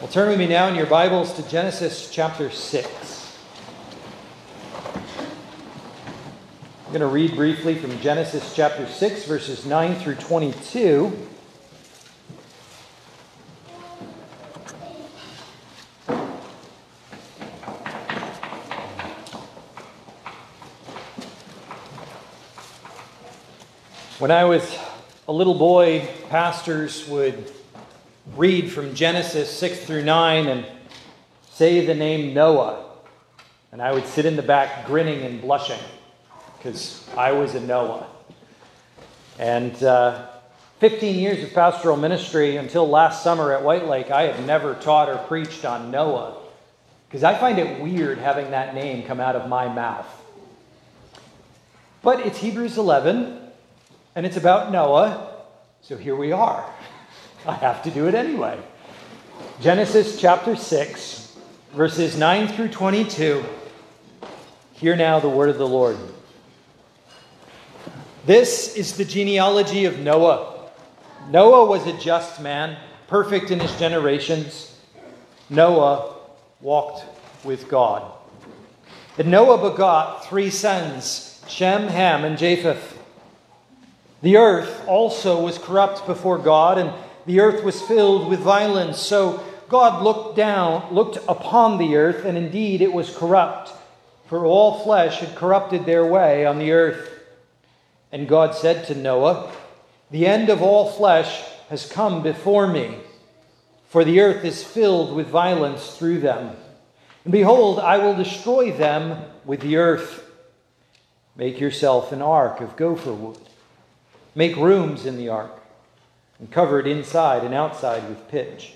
Well, turn with me now in your Bibles to Genesis chapter 6. I'm going to read briefly from Genesis chapter 6, verses 9 through 22. When I was a little boy, pastors would read from Genesis 6 through 9 and say the name Noah. And I would sit in the back grinning and blushing because I was a Noah. And 15 years of pastoral ministry until last summer at White Lake, I had never taught or preached on Noah because I find it weird having that name come out of my mouth. But it's Hebrews 11 and it's about Noah, so here we are. I have to do it anyway. Genesis chapter 6, verses 9 through 22. Hear now the word of the Lord. This is the genealogy of Noah. Noah was a just man, perfect in his generations. Noah walked with God. And Noah begot three sons, Shem, Ham, and Japheth. The earth also was corrupt before God, and the earth was filled with violence, so God looked upon the earth, and indeed it was corrupt, for all flesh had corrupted their way on the earth. And God said to Noah, "The end of all flesh has come before me, for the earth is filled with violence through them. And behold, I will destroy them with the earth. Make yourself an ark of gopher wood. Make rooms in the ark, and cover it inside and outside with pitch.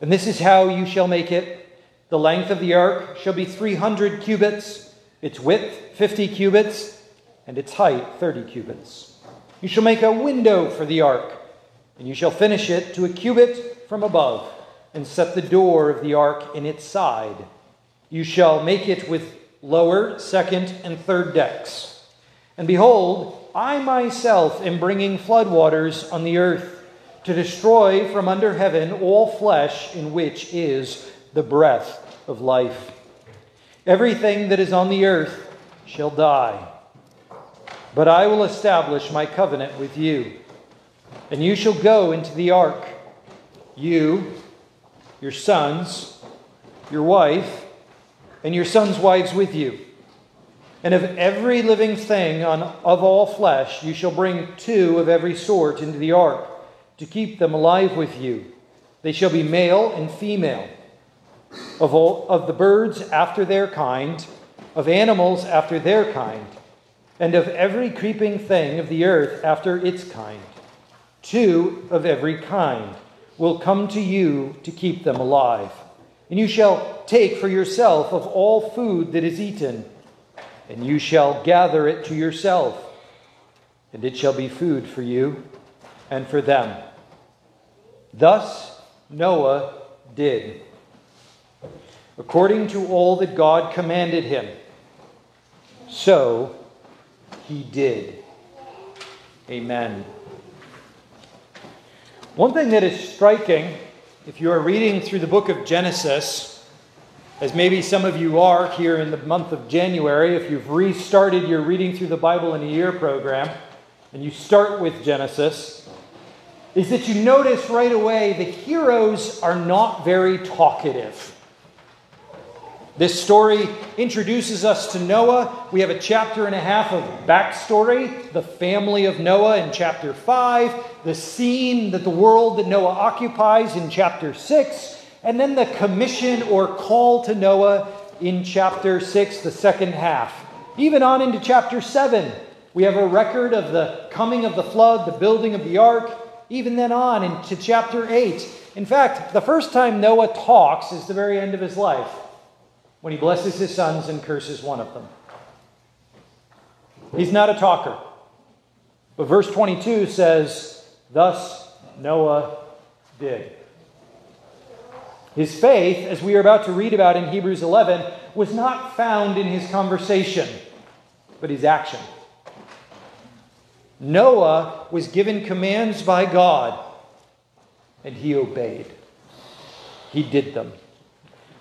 And this is how you shall make it. The length of the ark shall be 300 cubits, its width 50 cubits, and its height 30 cubits. You shall make a window for the ark, and you shall finish it to a cubit from above, and set the door of the ark in its side. You shall make it with lower, second, and third decks. And behold, I myself am bringing floodwaters on the earth, to destroy from under heaven all flesh in which is the breath of life. Everything that is on the earth shall die. But I will establish my covenant with you, and you shall go into the ark, you, your sons, your wife, and your sons' wives with you. And of every living thing of all flesh you shall bring two of every sort into the ark, to keep them alive with you. They shall be male and female. Of the birds after their kind, of animals after their kind, and of every creeping thing of the earth after its kind. Two of every kind will come to you to keep them alive. And you shall take for yourself of all food that is eaten, and you shall gather it to yourself, and it shall be food for you and for them." Thus Noah did, according to all that God commanded him. So he did. Amen. One thing that is striking, if you are reading through the book of Genesis, as maybe some of you are here in the month of January, if you've restarted your Reading Through the Bible in a Year program, and you start with Genesis, is that you notice right away the heroes are not very talkative. This story introduces us to Noah. We have a chapter and a half of backstory, the family of Noah in chapter 5, the scene that the world that Noah occupies in chapter 6, and then the commission or call to Noah in chapter 6, the second half. Even on into chapter 7, we have a record of the coming of the flood, the building of the ark, even then on into chapter 8. In fact, the first time Noah talks is the very end of his life, when he blesses his sons and curses one of them. He's not a talker. But verse 22 says, "Thus Noah did." His faith, as we are about to read about in Hebrews 11, was not found in his conversation, but his action. Noah was given commands by God, and he obeyed. he did them.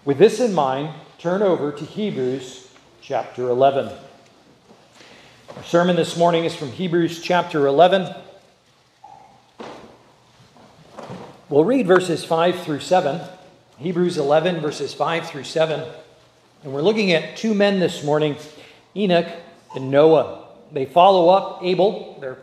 With this in mind, turn over to Hebrews chapter 11. Our sermon this morning is from Hebrews chapter 11. We'll read verses 5 through 7. Hebrews 11, verses 5 through 7. And we're looking at two men this morning, Enoch and Noah. They follow up Abel, their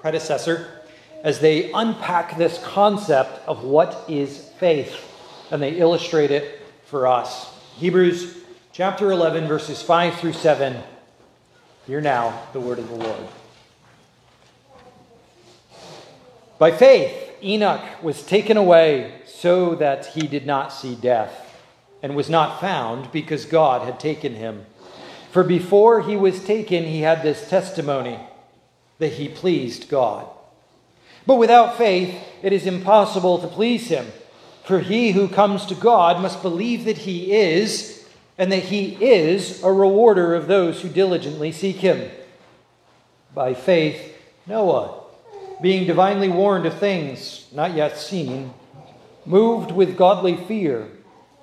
predecessor, as they unpack this concept of what is faith. And they illustrate it for us. Hebrews chapter 11, verses 5 through 7. Hear now the word of the Lord. By faith, Enoch was taken away so that he did not see death, and was not found because God had taken him. For before he was taken, he had this testimony that he pleased God. But without faith, it is impossible to please him. For he who comes to God must believe that he is, and that he is a rewarder of those who diligently seek him. By faith, Noah, being divinely warned of things not yet seen, moved with godly fear,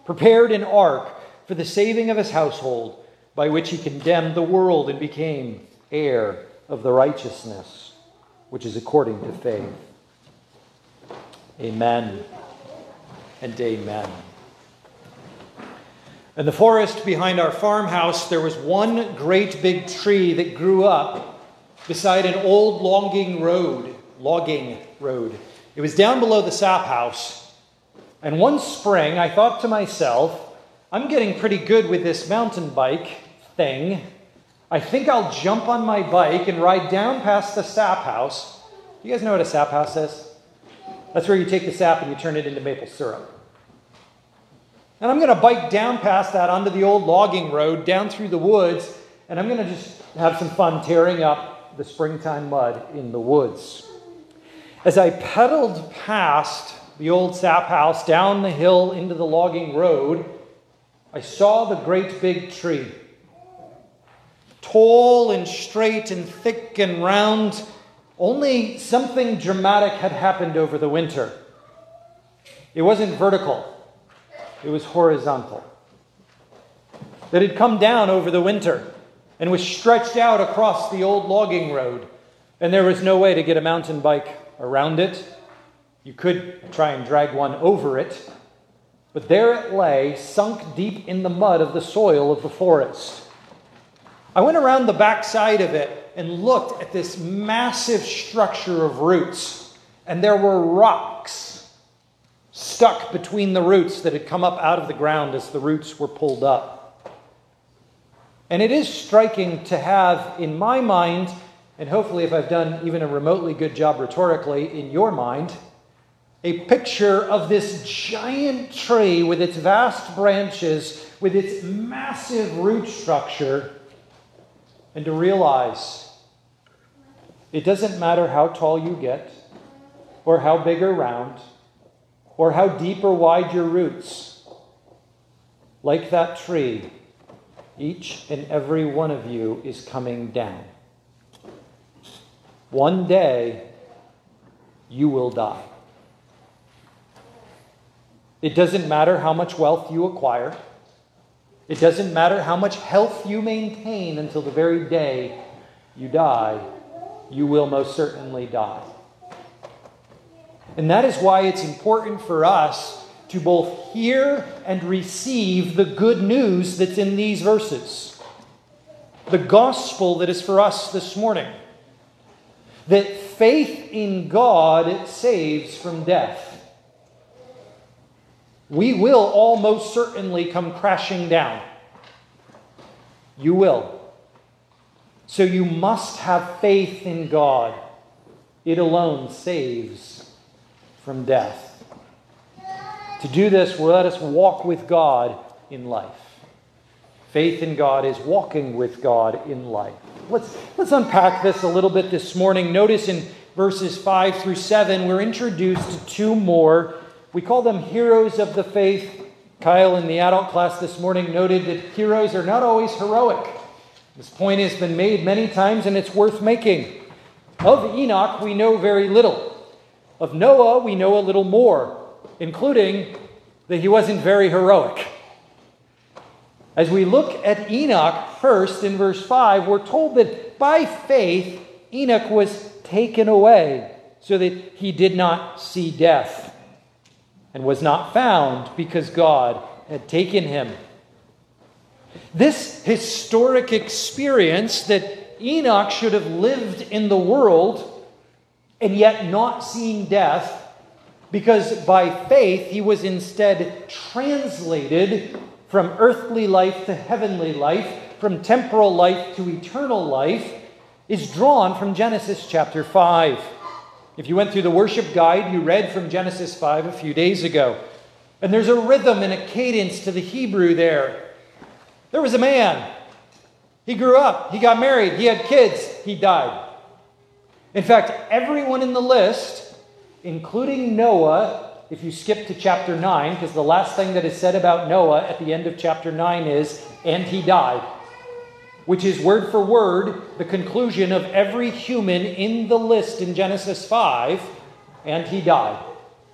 prepared an ark for the saving of his household, by which he condemned the world and became heir of the righteousness, which is according to faith. Amen and amen. In the forest behind our farmhouse, there was one great big tree that grew up beside an old logging road. It was down below the sap house. And one spring, I thought to myself, I'm getting pretty good with this mountain bike thing. I think I'll jump on my bike and ride down past the sap house. You guys know what a sap house is? That's where you take the sap and you turn it into maple syrup. And I'm going to bike down past that onto the old logging road, down through the woods, and I'm going to just have some fun tearing up the springtime mud in the woods. As I pedaled past the old sap house, down the hill into the logging road, I saw the great big tree. Tall and straight and thick and round, only something dramatic had happened over the winter. It wasn't vertical, it was horizontal. That had come down over the winter and was stretched out across the old logging road. And there was no way to get a mountain bike around it. You could try and drag one over it. But there it lay, sunk deep in the mud of the soil of the forest. I went around the backside of it and looked at this massive structure of roots. And there were rocks stuck between the roots that had come up out of the ground as the roots were pulled up. And it is striking to have in my mind, and hopefully if I've done even a remotely good job rhetorically, in your mind, a picture of this giant tree with its vast branches, with its massive root structure, and to realize it doesn't matter how tall you get, or how big or round, or how deep or wide your roots, like that tree, each and every one of you is coming down. One day, you will die. It doesn't matter how much wealth you acquire. It doesn't matter how much health you maintain until the very day you die. You will most certainly die. And that is why it's important for us to both hear and receive the good news that's in these verses. The gospel that is for us this morning. That faith in God saves from death. We will almost certainly come crashing down. You will. So you must have faith in God. It alone saves from death. To do this, let us walk with God in life. Faith in God is walking with God in life. Let's unpack this a little bit this morning. Notice in verses 5 through 7, we're introduced to two more. We call them heroes of the faith. Kyle in the adult class this morning noted that heroes are not always heroic. This point has been made many times and it's worth making. Of Enoch, we know very little. Of Noah, we know a little more, including that he wasn't very heroic. As we look at Enoch first in verse 5, we're told that by faith Enoch was taken away so that he did not see death and was not found because God had taken him. This historic experience that Enoch should have lived in the world and yet not seeing death, because by faith he was instead translated from earthly life to heavenly life, from temporal life to eternal life, is drawn from Genesis chapter 5. If you went through the worship guide, you read from Genesis 5 a few days ago. And there's a rhythm and a cadence to the Hebrew there. There was a man. He grew up. He got married. He had kids. He died. In fact, everyone in the list, including Noah, if you skip to chapter 9, because the last thing that is said about Noah at the end of chapter 9 is, and he died, which is word for word the conclusion of every human in the list in Genesis 5, and he died,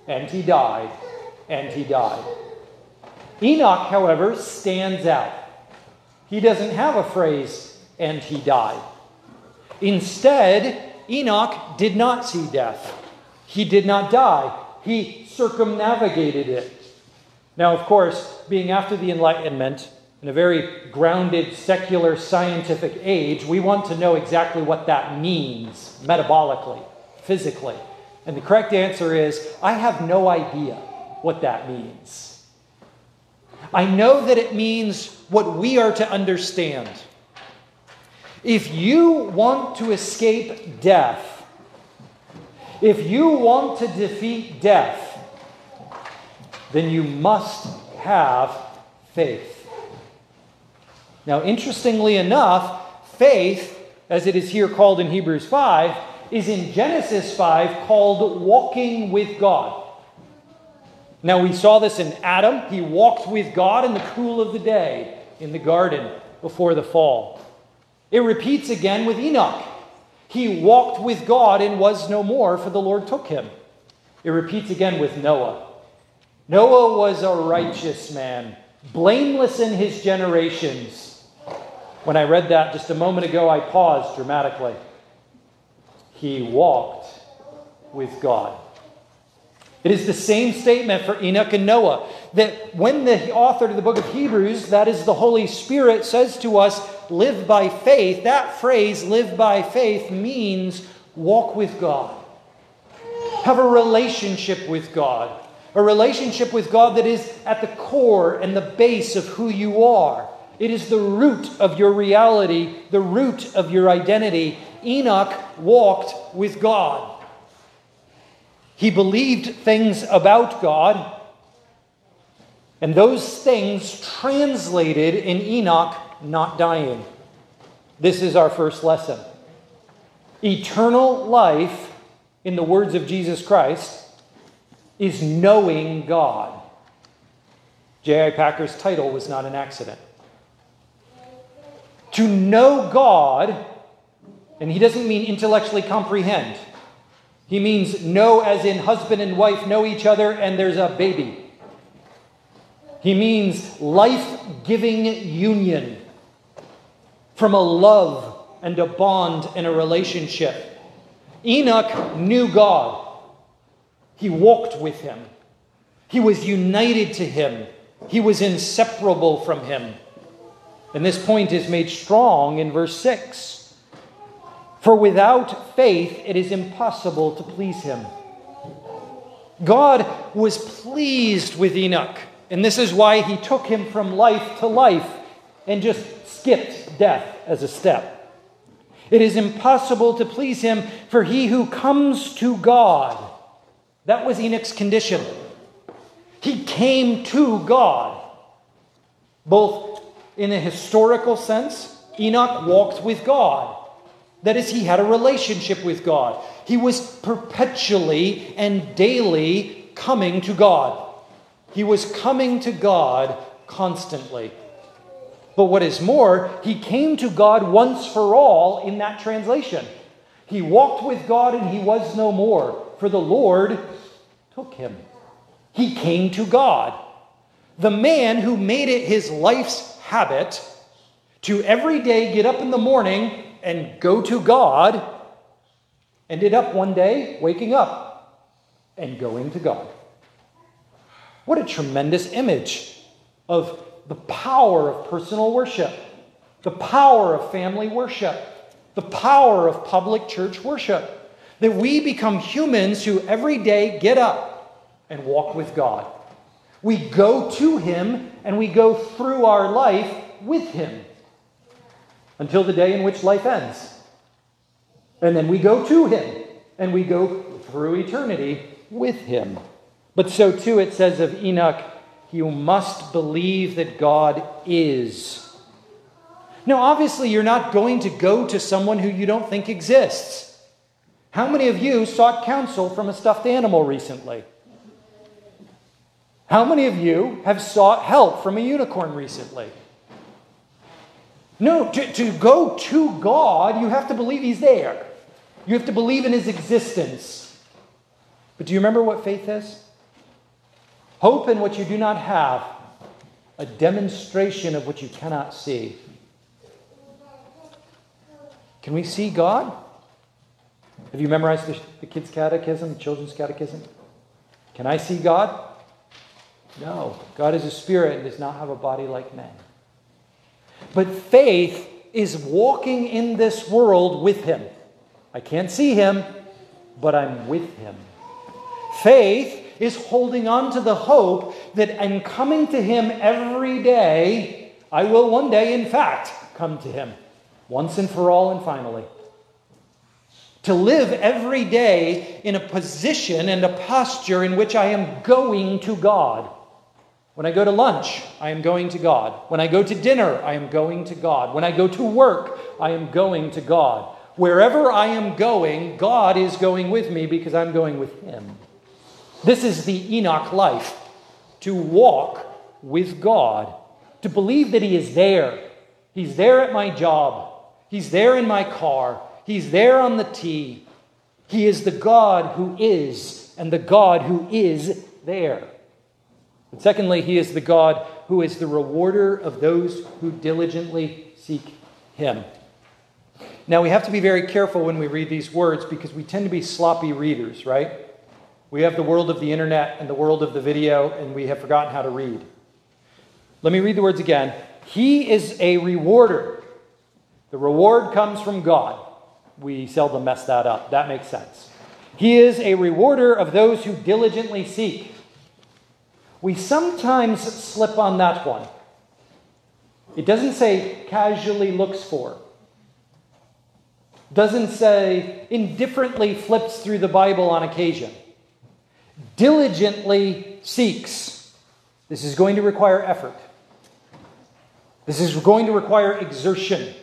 and he died, and he died. Enoch, however, stands out. He doesn't have a phrase, and he died. Instead, Enoch did not see death. He did not die. He circumnavigated it. Now, of course, being after the Enlightenment, in a very grounded, secular, scientific age, we want to know exactly what that means, metabolically, physically. And the correct answer is, I have no idea what that means. I know that it means what we are to understand. If you want to escape death, if you want to defeat death, then you must have faith. Now, interestingly enough, faith, as it is here called in Hebrews 5, is in Genesis 5 called walking with God. Now, we saw this in Adam. He walked with God in the cool of the day in the garden before the fall. It repeats again with Enoch. He walked with God and was no more, for the Lord took him. It repeats again with Noah. Noah was a righteous man, blameless in his generations. When I read that just a moment ago, I paused dramatically. He walked with God. It is the same statement for Enoch and Noah, that when the author of the book of Hebrews, that is the Holy Spirit, says to us, live by faith, that phrase, live by faith, means walk with God. Have a relationship with God that is at the core and the base of who you are. It is the root of your reality, the root of your identity. Enoch walked with God. He believed things about God, and those things translated in Enoch not dying. This is our first lesson. Eternal life, in the words of Jesus Christ, is knowing God. J.I. Packer's title was not an accident. To know God, and he doesn't mean intellectually comprehend. He means know as in husband and wife know each other and there's a baby. He means life-giving union from a love and a bond and a relationship. Enoch knew God. He walked with him. He was united to him. He was inseparable from him. And this point is made strong in verse 6. For without faith, it is impossible to please him. God was pleased with Enoch, and this is why he took him from life to life and just skipped death as a step. It is impossible to please him, for he who comes to God, that was Enoch's condition. He came to God, both in a historical sense. Enoch walked with God. That is, he had a relationship with God. He was perpetually and daily coming to God. He was coming to God constantly. But what is more, he came to God once for all in that translation. He walked with God and he was no more, for the Lord took him. He came to God. the man who made it his life's habit to every day get up in the morning and go to God ended up one day waking up and going to God. What a tremendous image of the power of personal worship, the power of family worship, the power of public church worship. That we become humans who every day get up and walk with God. We go to Him and we go through our life with Him until the day in which life ends. And then we go to Him and we go through eternity with Him. But so too it says of Enoch, you must believe that God is. Now obviously you're not going to go to someone who you don't think exists. How many of you sought counsel from a stuffed animal recently? How many of you have sought help from a unicorn recently? No, to go to God, you have to believe He's there. You have to believe in His existence. But do you remember what faith is? Hope in what you do not have, a demonstration of what you cannot see. Can we see God? Have you memorized the kids' catechism, the children's catechism? Can I see God? No. God is a spirit and does not have a body like man. But faith is walking in this world with Him. I can't see Him, but I'm with Him. Faith is holding on to the hope that I'm coming to Him every day. I will one day, in fact, come to Him. Once and for all and finally. To live every day in a position and a posture in which I am going to God. When I go to lunch, I am going to God. When I go to dinner, I am going to God. When I go to work, I am going to God. Wherever I am going, God is going with me because I'm going with Him. This is the Enoch life, to walk with God, to believe that He is there. He's there at my job. He's there in my car. He's there on the tee. He is the God who is, and the God who is there. And secondly, He is the God who is the rewarder of those who diligently seek Him. Now, we have to be very careful when we read these words because we tend to be sloppy readers, right? We have the world of the internet and the world of the video, and we have forgotten how to read. Let me read the words again. He is a rewarder. The reward comes from God. We seldom mess that up. That makes sense. He is a rewarder of those who diligently seek. We sometimes slip on that one. It doesn't say casually looks for. Doesn't say indifferently flips through the Bible on occasion. Diligently seeks. This is going to require effort. This is going to require exertion.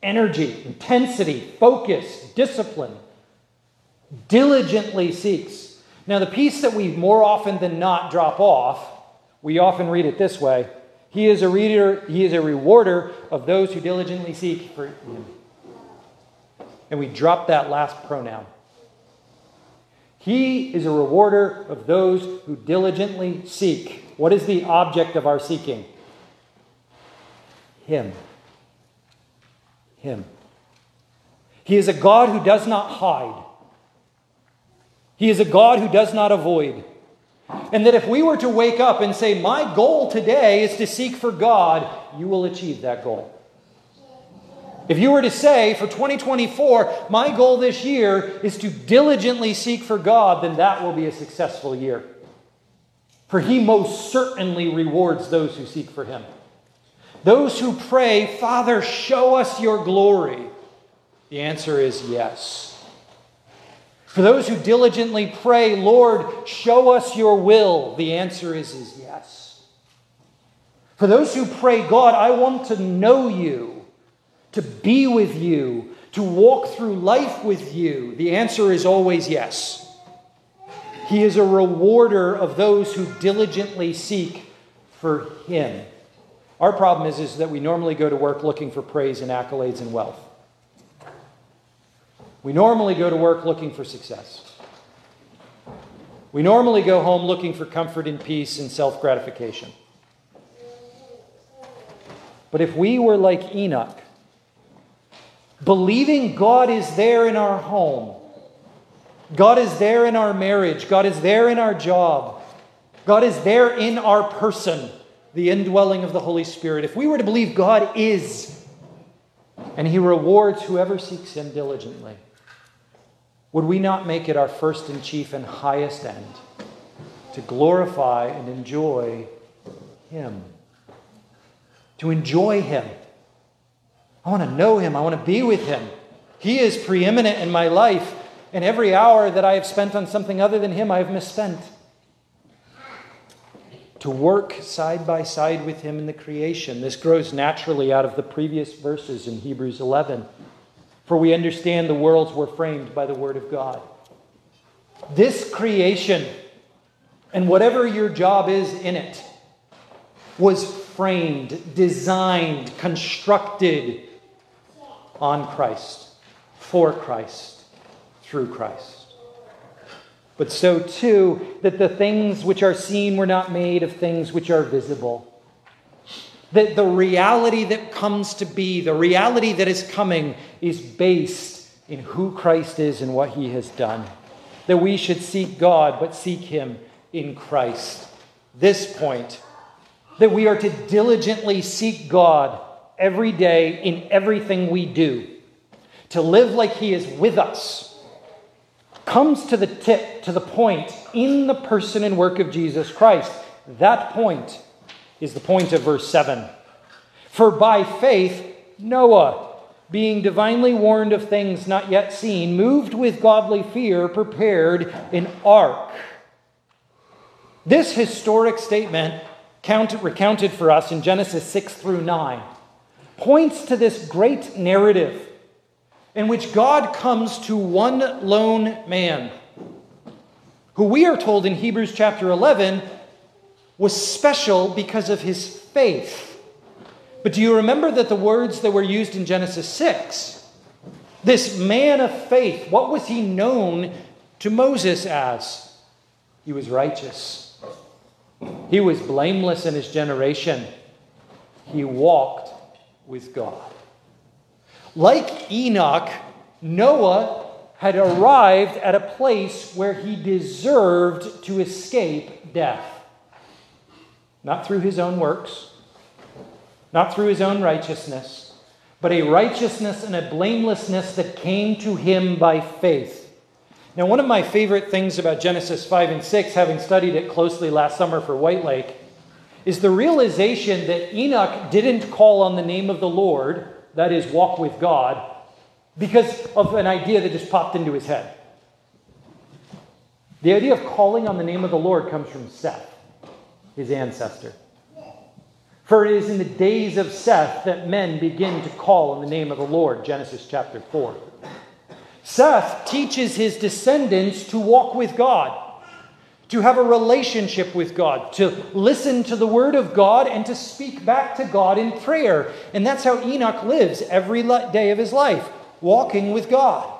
Energy, intensity, focus, discipline, diligently seeks. Now, the piece that we more often than not drop off, we often read it this way. He is a rewarder of those who diligently seek for Him. And we drop that last pronoun. He is a rewarder of those who diligently seek. What is the object of our seeking? Him. Him. He is a God who does not hide. He is a God who does not avoid. And that if we were to wake up and say, my goal today is to seek for God, you will achieve that goal. If you were to say for 2024, my goal this year is to diligently seek for God, then that will be a successful year. For He most certainly rewards those who seek for Him. Those who pray, Father, show us your glory. The answer is yes. For those who diligently pray, Lord, show us your will. The answer is yes. For those who pray, God, I want to know you, to be with you, to walk through life with you. The answer is always yes. He is a rewarder of those who diligently seek for Him. Our problem is that we normally go to work looking for praise and accolades and wealth. We normally go to work looking for success. We normally go home looking for comfort and peace and self-gratification. But if we were like Enoch, believing God is there in our home, God is there in our marriage, God is there in our job, God is there in our person, the indwelling of the Holy Spirit. If we were to believe God is, and He rewards whoever seeks Him diligently, would we not make it our first and chief and highest end to glorify and enjoy Him? To enjoy Him. I want to know Him. I want to be with Him. He is preeminent in my life. And every hour that I have spent on something other than Him, I have misspent. To work side by side with Him in the creation. This grows naturally out of the previous verses in Hebrews 11. For we understand the worlds were framed by the Word of God. This creation, and whatever your job is in it, was framed, designed, constructed on Christ, for Christ, through Christ. But so too, that the things which are seen were not made of things which are visible. That the reality that comes to be, the reality that is coming, is based in who Christ is and what He has done. That we should seek God, but seek Him in Christ. This point, that we are to diligently seek God every day in everything we do. To live like He is with us comes to the tip, to the point, in the person and work of Jesus Christ. That point is the point of verse 7. For by faith, Noah, being divinely warned of things not yet seen, moved with godly fear, prepared an ark. This historic statement, recounted for us in Genesis 6 through 9, points to this great narrative in which God comes to one lone man, who we are told in Hebrews chapter 11 was special because of his faith. But do you remember that the words that were used in Genesis 6, this man of faith, what was he known to Moses as? He was righteous. He was blameless in his generation. He walked with God. Like Enoch, Noah had arrived at a place where he deserved to escape death. Not through his own works, not through his own righteousness, but a righteousness and a blamelessness that came to him by faith. Now, one of my favorite things about Genesis 5 and 6, having studied it closely last summer for White Lake, is the realization that Enoch didn't call on the name of the Lord, that is, walk with God, because of an idea that just popped into his head. The idea of calling on the name of the Lord comes from Seth, his ancestor. For it is in the days of Seth that men begin to call on the name of the Lord, Genesis chapter 4. Seth teaches his descendants to walk with God, to have a relationship with God, to listen to the Word of God, and to speak back to God in prayer. And that's how Enoch lives every day of his life, walking with God,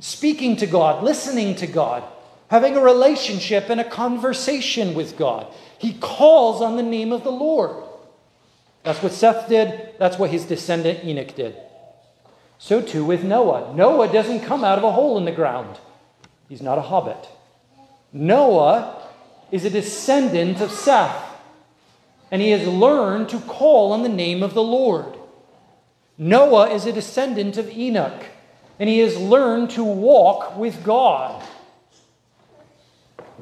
speaking to God, listening to God, having a relationship and a conversation with God. He calls on the name of the Lord. That's what Seth did. That's what his descendant Enoch did. So too with Noah. Noah doesn't come out of a hole in the ground. He's not a hobbit. Noah is a descendant of Seth, and he has learned to call on the name of the Lord. Noah is a descendant of Enoch, and he has learned to walk with God.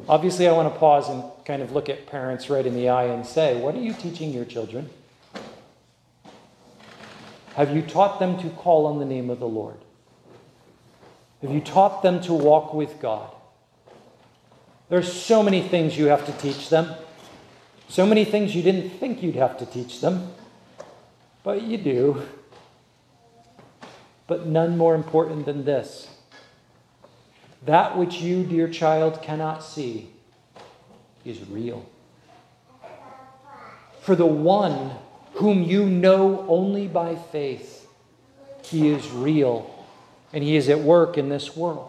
Obviously, I want to pause and kind of look at parents right in the eye and say, what are you teaching your children? Have you taught them to call on the name of the Lord? Have you taught them to walk with God? There's so many things you have to teach them. So many things you didn't think you'd have to teach them, but you do. But none more important than this. That which you, dear child, cannot see is real. For the one whom you know only by faith, He is real, and He is at work in this world.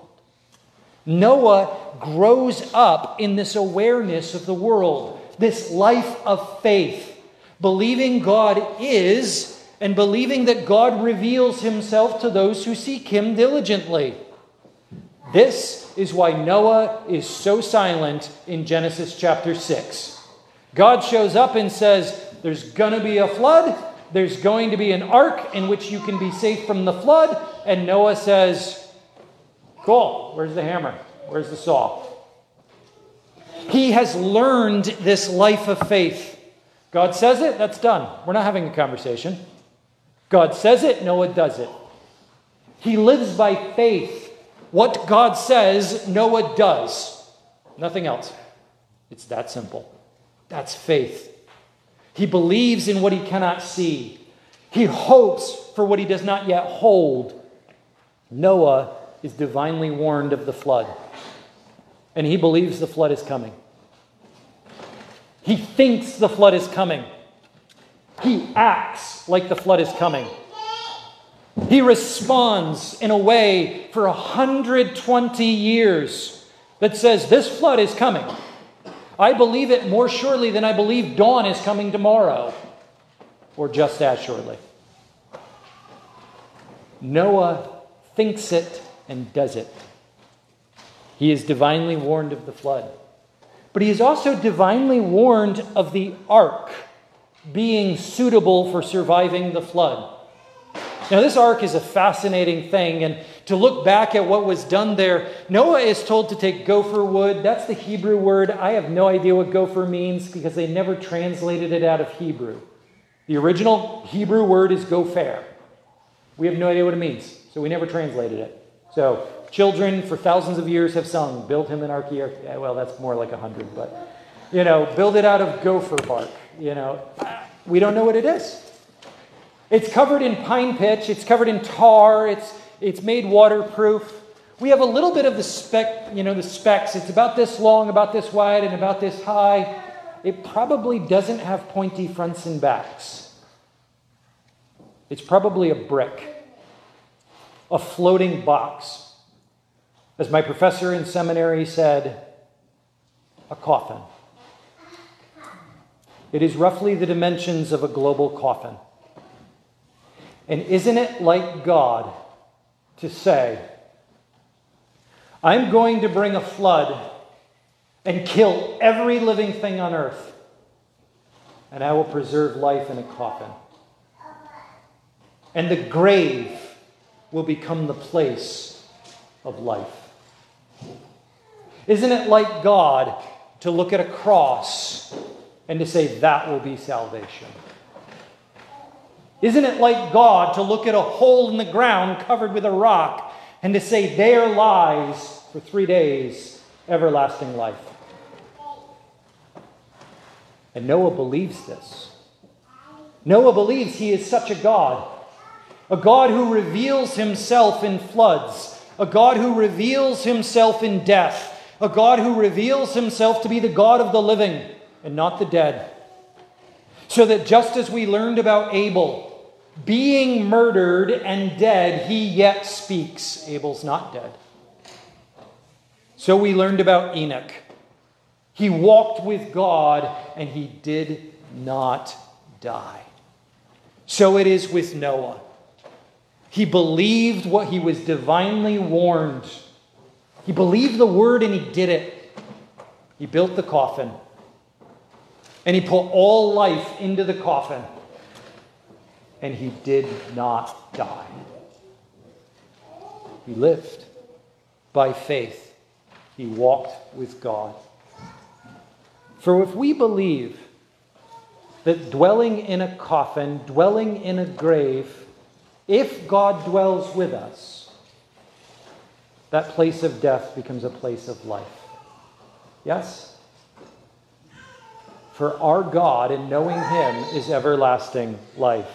Noah grows up in this awareness of the world, this life of faith, believing God is and believing that God reveals himself to those who seek him diligently. This is why Noah is so silent in Genesis chapter 6. God shows up and says, there's going to be a flood. There's going to be an ark in which you can be safe from the flood. And Noah says, cool, where's the hammer? Where's the saw? He has learned this life of faith. God says it, that's done. We're not having a conversation. God says it, Noah does it. He lives by faith. What God says, Noah does. Nothing else. It's that simple. That's faith. He believes in what he cannot see. He hopes for what he does not yet hold. Noah is divinely warned of the flood, and he believes the flood is coming. He thinks the flood is coming. He acts like the flood is coming. He responds in a way for 120 years that says, this flood is coming. I believe it more surely than I believe dawn is coming tomorrow, or just as surely. Noah thinks it and does it. He is divinely warned of the flood. But he is also divinely warned of the ark being suitable for surviving the flood. Now, this ark is a fascinating thing, and to look back at what was done there, Noah is told to take gopher wood. That's the Hebrew word. I have no idea what gopher means because they never translated it out of Hebrew. The original Hebrew word is gopher. We have no idea what it means, so we never translated it. So children for thousands of years have sung, build him an ark. Well, that's more like 100, but, build it out of gopher bark. We don't know what it is. It's covered in pine pitch. It's covered in tar. It's made waterproof. We have a little bit of the specs. It's about this long, about this wide, and about this high. It probably doesn't have pointy fronts and backs. It's probably a brick, a floating box. As my professor in seminary said, a coffin. It is roughly the dimensions of a global coffin. And isn't it like God to say, I'm going to bring a flood and kill every living thing on earth, and I will preserve life in a coffin. And the grave will become the place of life. Isn't it like God to look at a cross and to say, that will be salvation? Isn't it like God to look at a hole in the ground covered with a rock and to say, there lies for 3 days everlasting life? And Noah believes this. Noah believes he is such a God who reveals himself in floods, a God who reveals himself in death, a God who reveals himself to be the God of the living and not the dead. So that just as we learned about Abel, being murdered and dead, he yet speaks. Abel's not dead. So we learned about Enoch. He walked with God and he did not die. So it is with Noah. He believed what he was divinely warned. He believed the word and he did it. He built the coffin. And he put all life into the coffin. And he did not die. He lived by faith. He walked with God. For if we believe that dwelling in a coffin, dwelling in a grave, if God dwells with us, that place of death becomes a place of life. Yes? For our God, in knowing him, is everlasting life.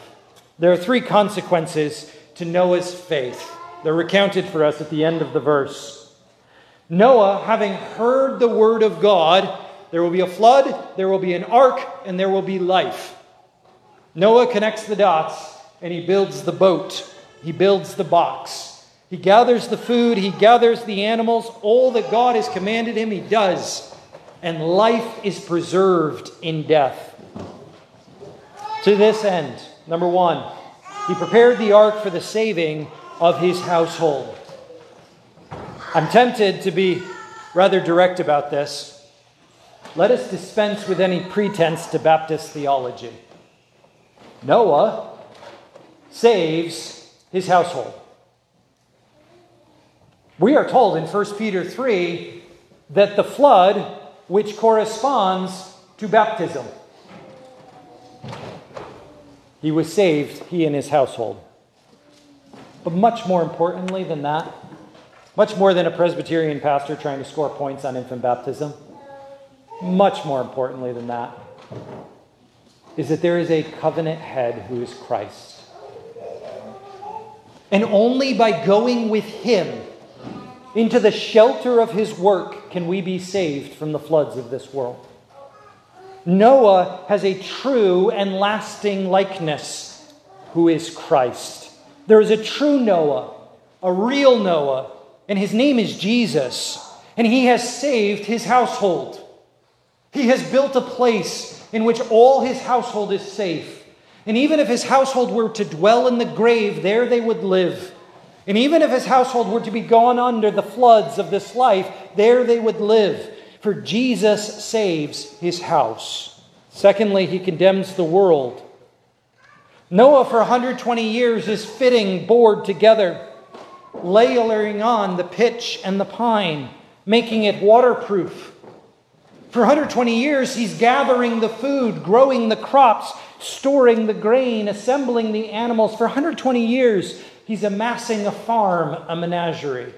There are 3 consequences to Noah's faith. They're recounted for us at the end of the verse. Noah, having heard the word of God, there will be a flood, there will be an ark, and there will be life. Noah connects the dots, and he builds the boat. He builds the box. He gathers the food, he gathers the animals. All that God has commanded him, he does. And life is preserved in death. To this end, number 1, He prepared the ark for the saving of his household. I'm tempted to be rather direct about this. Let us dispense with any pretense to Baptist theology. Noah saves his household. We are told in 1 Peter 3 that the flood, which corresponds to baptism, he was saved, he and his household. But much more importantly than that, much more than a Presbyterian pastor trying to score points on infant baptism, much more importantly than that, is that there is a covenant head who is Christ. And only by going with him into the shelter of his work can we be saved from the floods of this world. Noah has a true and lasting likeness who is Christ. There is a true Noah, a real Noah, and his name is Jesus. And he has saved his household. He has built a place in which all his household is safe. And even if his household were to dwell in the grave, there they would live. And even if his household were to be gone under the floods of this life, there they would live. For Jesus saves his house. Secondly, he condemns the world. Noah for 120 years is fitting, bored together, layering on the pitch and the pine, making it waterproof. For 120 years, he's gathering the food, growing the crops, storing the grain, assembling the animals. For 120 years, he's amassing a farm, a menagerie.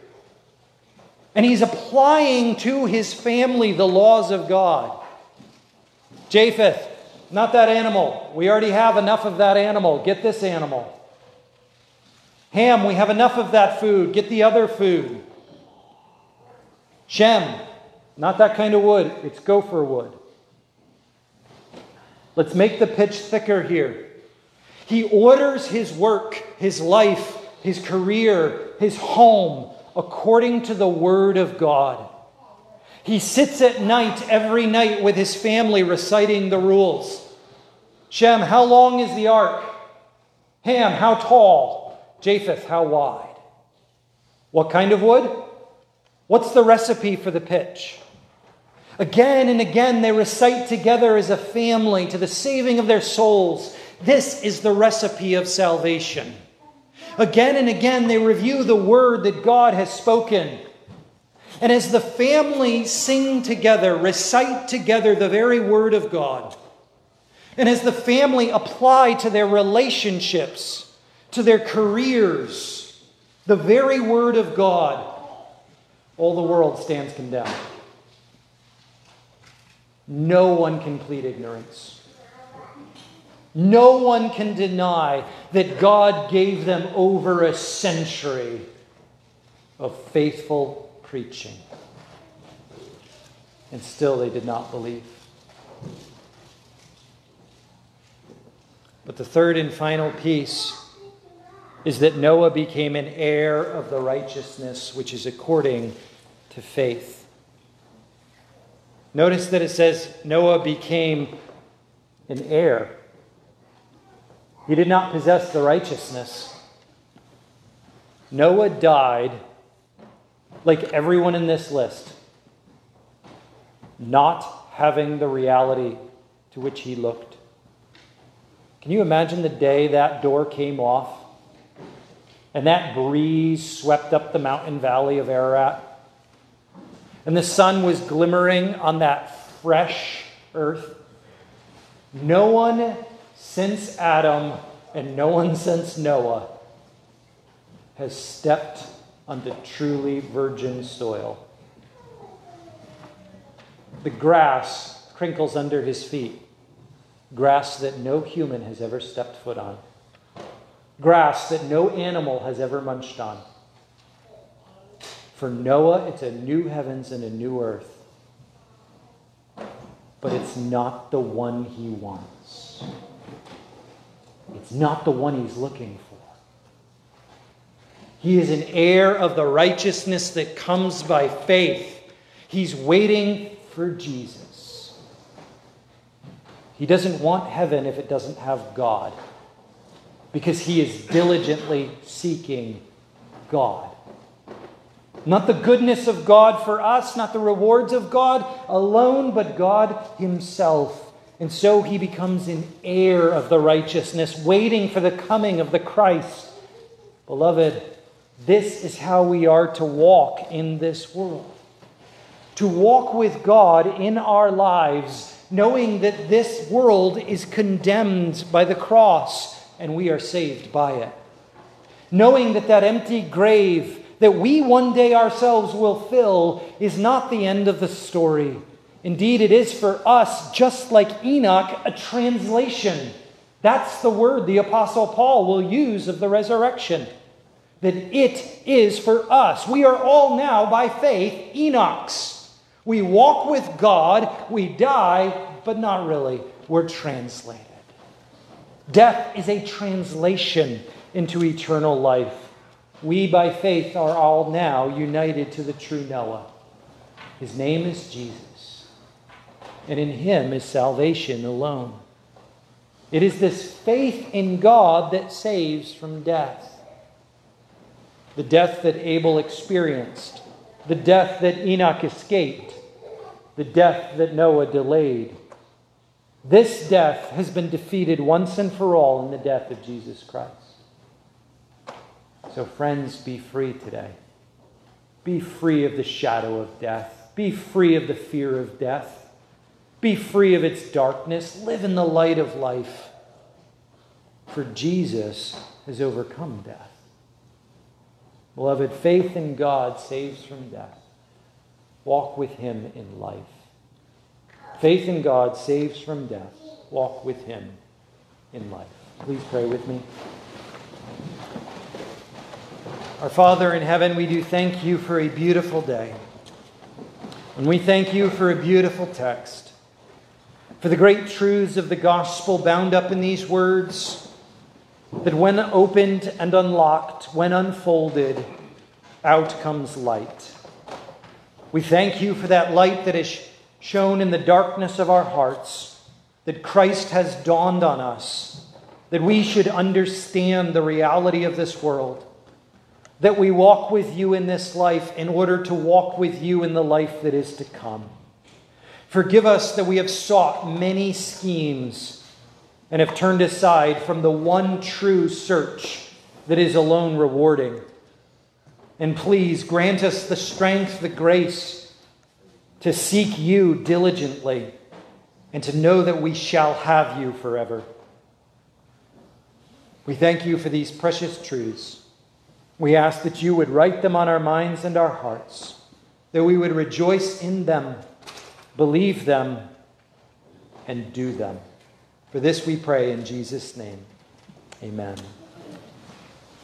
And he's applying to his family the laws of God. Japheth, not that animal. We already have enough of that animal. Get this animal. Ham, we have enough of that food. Get the other food. Shem, not that kind of wood. It's gopher wood. Let's make the pitch thicker here. He orders his work, his life, his career, his home, according to the word of God. He sits at night, every night, with his family reciting the rules. Shem, how long is the ark? Ham, how tall? Japheth, how wide? What kind of wood? What's the recipe for the pitch? Again and again, they recite together as a family to the saving of their souls. This is the recipe of salvation. Again and again, they review the word that God has spoken. And as the family sing together, recite together the very word of God, and as the family apply to their relationships, to their careers, the very word of God, all the world stands condemned. No one can plead ignorance. No one can deny that God gave them over a century of faithful preaching. And still they did not believe. But the third and final piece is that Noah became an heir of the righteousness which is according to faith. Notice that it says Noah became an heir. He did not possess the righteousness. Noah died, like everyone in this list, not having the reality to which he looked. Can you imagine the day that door came off and that breeze swept up the mountain valley of Ararat and the sun was glimmering on that fresh earth? No one since Adam and no one since Noah has stepped onto truly virgin soil. The grass crinkles under his feet, grass that no human has ever stepped foot on, grass that no animal has ever munched on. For Noah, it's a new heavens and a new earth, but it's not the one he wants. It's not the one he's looking for. He is an heir of the righteousness that comes by faith. He's waiting for Jesus. He doesn't want heaven if it doesn't have God. because he is diligently seeking God. Not the goodness of God for us, not the rewards of God alone, but God himself. And so he becomes an heir of the righteousness, waiting for the coming of the Christ. Beloved, this is how we are to walk in this world. To walk with God in our lives, knowing that this world is condemned by the cross and we are saved by it. Knowing that that empty grave that we one day ourselves will fill is not the end of the story. Indeed, it is for us, just like Enoch, a translation. That's the word the Apostle Paul will use of the resurrection. That it is for us. We are all now, by faith, Enochs. We walk with God, we die, but not really. We're translated. Death is a translation into eternal life. We, by faith, are all now united to the true Noah. His name is Jesus, and in him is salvation alone. It is this faith in God that saves from death. The death that Abel experienced, the death that Enoch escaped, the death that Noah delayed. This death has been defeated once and for all in the death of Jesus Christ. So friends, be free today. Be free of the shadow of death. Be free of the fear of death. Be free of its darkness. Live in the light of life. For Jesus has overcome death. Beloved, faith in God saves from death. Walk with him in life. Faith in God saves from death. Walk with him in life. Please pray with me. Our Father in heaven, we do thank you for a beautiful day. And we thank you for a beautiful text. For the great truths of the gospel bound up in these words, that when opened and unlocked, when unfolded, out comes light. We thank you for that light that is shown in the darkness of our hearts, that Christ has dawned on us, that we should understand the reality of this world, that we walk with you in this life in order to walk with you in the life that is to come. Forgive us that we have sought many schemes and have turned aside from the one true search that is alone rewarding. And please grant us the strength, the grace to seek you diligently and to know that we shall have you forever. We thank you for these precious truths. We ask that you would write them on our minds and our hearts, that we would rejoice in them, believe them, and do them. For this we pray in Jesus' name. Amen.